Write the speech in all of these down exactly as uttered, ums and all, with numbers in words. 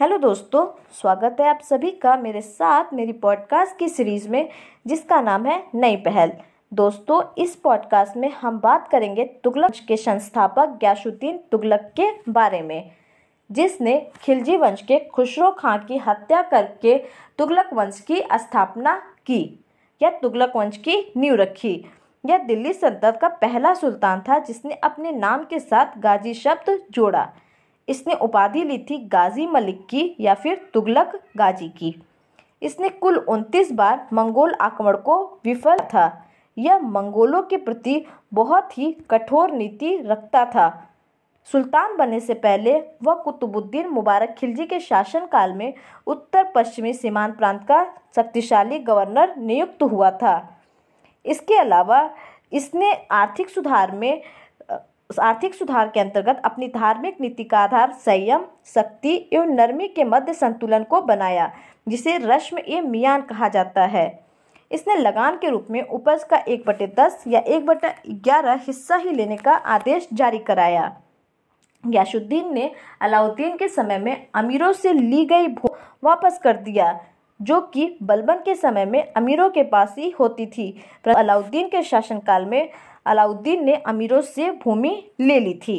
Hello दोस्तों, स्वागत है आप सभी का मेरे साथ मेरी पॉडकास्ट की सीरीज़ में जिसका नाम है नई पहल। दोस्तों, इस पॉडकास्ट में हम बात करेंगे तुगलक के संस्थापक गयासुद्दीन तुगलक के बारे में, जिसने खिलजी वंश के खुशरो खां की हत्या करके तुगलक वंश की स्थापना की या तुगलक वंश की नींव रखी। यह दिल्ली सल्तनत का पहला सुल्तान था जिसने अपने नाम के साथ गाजी शब्द जोड़ा। इसने उपाधि ली थी गाजी मलिक की या फिर तुगलक गाजी की। इसने कुल उनतीस बार मंगोल आक्रमण को विफल था। यह मंगोलों के प्रति बहुत ही कठोर नीति रखता था। सुल्तान बनने से पहले वह कुतुबुद्दीन मुबारक खिलजी के शासनकाल में उत्तर पश्चिमी सीमांत प्रांत का शक्तिशाली गवर्नर नियुक्त हुआ था। इसके अलावा इसने आर्थिक सुधार में आर्थिक सुधार के अंतर्गत अपनी धार्मिक नीति का आधार संयम, शक्ति एवं नरमी के मध्य संतुलन को बनाया, जिसे रश्म ए मियान कहा जाता है। इसने लगान के रूप में उपज का एक बटे दस या एक बटा ग्यारह हिस्सा ही लेने का आदेश जारी कराया। गयासुद्दीन ने अलाउद्दीन के समय में अमीरों से ली गई भूमि वापस कर दिया, जो कि बलबन के समय में अमीरों के पास ही होती थी। अलाउद्दीन के शासनकाल में अलाउद्दीन ने अमीरों से भूमि ले ली थी।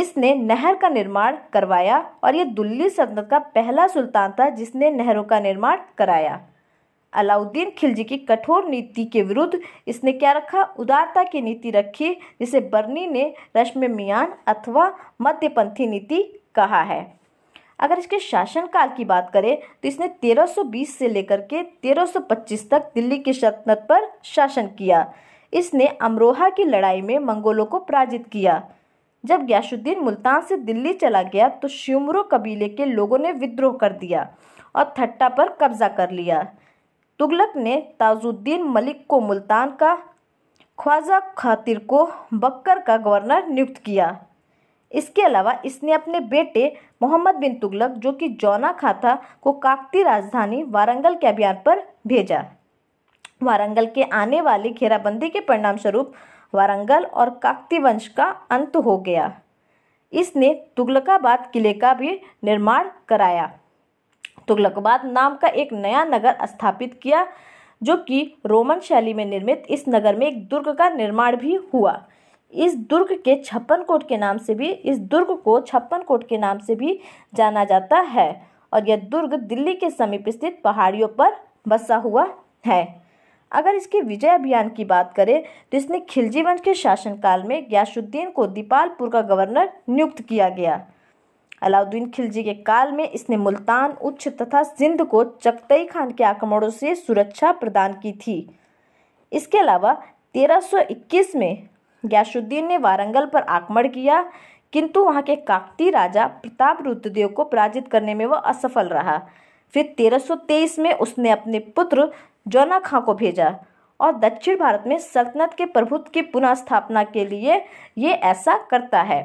इसने नहर का निर्माण करवाया और यह दिल्ली सल्तनत का पहला सुल्तान था जिसने नहरों का निर्माण कराया। अलाउद्दीन खिलजी की कठोर नीति के विरुद्ध इसने क्या रखा? उदारता की नीति रखी, जिसे बर्नी ने रश्म मियान अथवा मध्यपंथी नीति कहा है। अगर इसके शासनकाल की बात करें तो इसने तेरह सौ बीस से लेकर के तेरह सौ पच्चीस तक दिल्ली की सल्तनत पर शासन किया। इसने अम्रोहा की लड़ाई में मंगोलों को पराजित किया। जब गयासुद्दीन मुल्तान से दिल्ली चला गया तो श्यूमरो कबीले के लोगों ने विद्रोह कर दिया और थट्टा पर कब्जा कर लिया। तुगलक ने ताजुद्दीन मलिक को मुल्तान का, ख्वाजा खातिर को बक्कर का गवर्नर नियुक्त किया। इसके अलावा इसने अपने बेटे मोहम्मद बिन तुगलक, जो कि जौना खां था, को काकती राजधानी वारंगल के अभियान पर भेजा। वारंगल के आने वाली घेराबंदी के परिणामस्वरूप वारंगल और काक्तिवंश का अंत हो गया। इसने तुगलकाबाद किले का भी निर्माण कराया। तुगलकाबाद नाम का एक नया नगर स्थापित किया, जो कि रोमन शैली में निर्मित। इस नगर में एक दुर्ग का निर्माण भी हुआ। इस दुर्ग के छप्पन कोट के नाम से भी इस दुर्ग को छप्पन कोट के नाम से भी जाना जाता है और यह दुर्ग दिल्ली के समीप स्थित पहाड़ियों पर बसा हुआ है। अगर इसके विजय अभियान की बात करें तो इसने खिलजी वंश के शासनकाल में गयासुद्दीन को दीपालपुर का गवर्नर नियुक्त किया गया। अलाउद्दीन खिलजी के काल में इसने मुल्तान, उच्छ तथा सिंध को चक्तई खान के आक्रमणों से सुरक्षा प्रदान की थी। इसके अलावा तेरह सौ इक्कीस में गयासुद्दीन ने वारंगल पर आक्रमण किया, किंतु वहां के काकती राजा प्रताप रुद्रदेव को पराजित करने में वह असफल रहा। फिर तेरह सौ तेईस में उसने अपने पुत्र जौना खां को भेजा और दक्षिण भारत में सल्तनत के प्रभुत्व की पुनः स्थापना के लिए ये ऐसा करता है।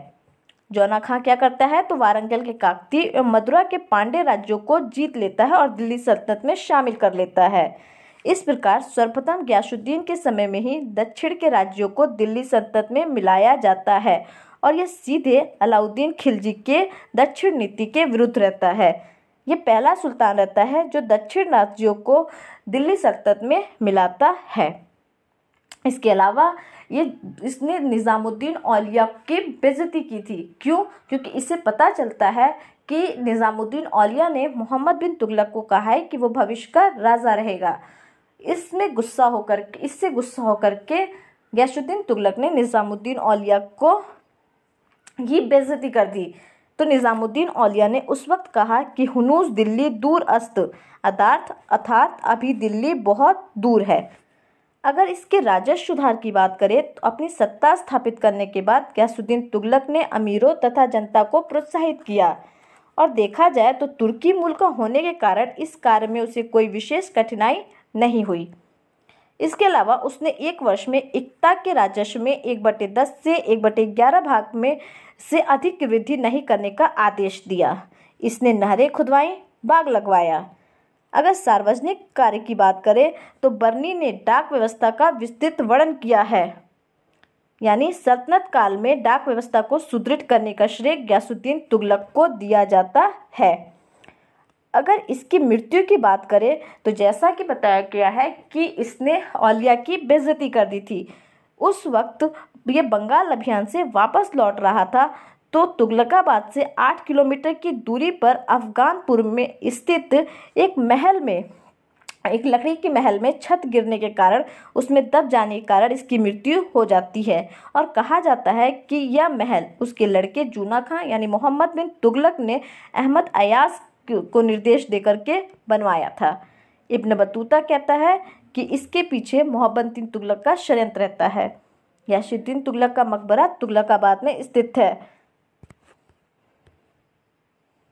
जौना खां क्या करता है तो वारंगल के काकती एवं मदुरा के पांडे राज्यों को जीत लेता है और दिल्ली सल्तनत में शामिल कर लेता है। इस प्रकार सर्वप्रथम गयासुद्दीन के समय में ही दक्षिण के राज्यों को दिल्ली सल्तनत में मिलाया जाता है और यह सीधे अलाउद्दीन खिलजी के दक्षिण नीति के विरुद्ध रहता है। ये पहला सुल्तान रहता है जो दक्षिण राज्यों को दिल्ली सल्तनत में मिलाता है। इसके अलावा ये इसने निजामुद्दीन औलिया की बेइज्जती की थी। क्यों? क्योंकि इससे पता चलता है कि निजामुद्दीन औलिया ने मोहम्मद बिन तुगलक को कहा है कि वो भविष्य का राजा रहेगा। इसमें गुस्सा होकर इससे गुस्सा होकर के गयासुद्दीन तुगलक ने निजामुद्दीन औलिया को ही बेइज्जती कर दी। तो निजामुद्दीन औलिया ने उस वक्त कहा कि हुनूस दिल्ली दूर अस्त, अदार्थ अर्थात अभी दिल्ली बहुत दूर है। अगर इसके राजस्व सुधार की बात करें तो अपनी सत्ता स्थापित करने के बाद गयासुद्दीन तुगलक ने अमीरों तथा जनता को प्रोत्साहित किया और देखा जाए तो तुर्की मूल का होने के कारण इस कार्य में उसे कोई विशेष कठिनाई नहीं हुई। इसके अलावा उसने एक वर्ष में एकता के राजस्व में एक बटे दस से एक बटे ग्यारह भाग में से अधिक वृद्धि नहीं करने का आदेश दिया। इसने नहरें खुदवाई, बाग लगवाया। अगर सार्वजनिक कार्य की बात करें तो बर्नी ने डाक व्यवस्था का विस्तृत वर्णन किया है। यानी सल्तनत काल में डाक व्यवस्था को सुदृढ़ करने का श्रेय गयासुद्दीन तुगलक को दिया जाता है। अगर इसकी मृत्यु की बात करें तो जैसा कि बताया गया है कि इसने औलिया की बेइज्जती कर दी थी। उस वक्त ये बंगाल अभियान से वापस लौट रहा था तो तुगलकाबाद से आठ किलोमीटर की दूरी पर अफगानपुर में स्थित एक महल में एक लकड़ी के महल में छत गिरने के कारण उसमें दब जाने के कारण इसकी मृत्यु हो जाती है। और कहा जाता है कि यह महल उसके लड़के जौना खां यानी मोहम्मद बिन तुगलक ने अहमद अयास को निर्देश देकर के बनवाया था। इब्न बतूता कहता है कि इसके पीछे मोहम्मद बिन तुगलक का षड्यंत्र रहता है। गयासुद्दीन तुगलक का मकबरा तुगलकाबाद में स्थित है।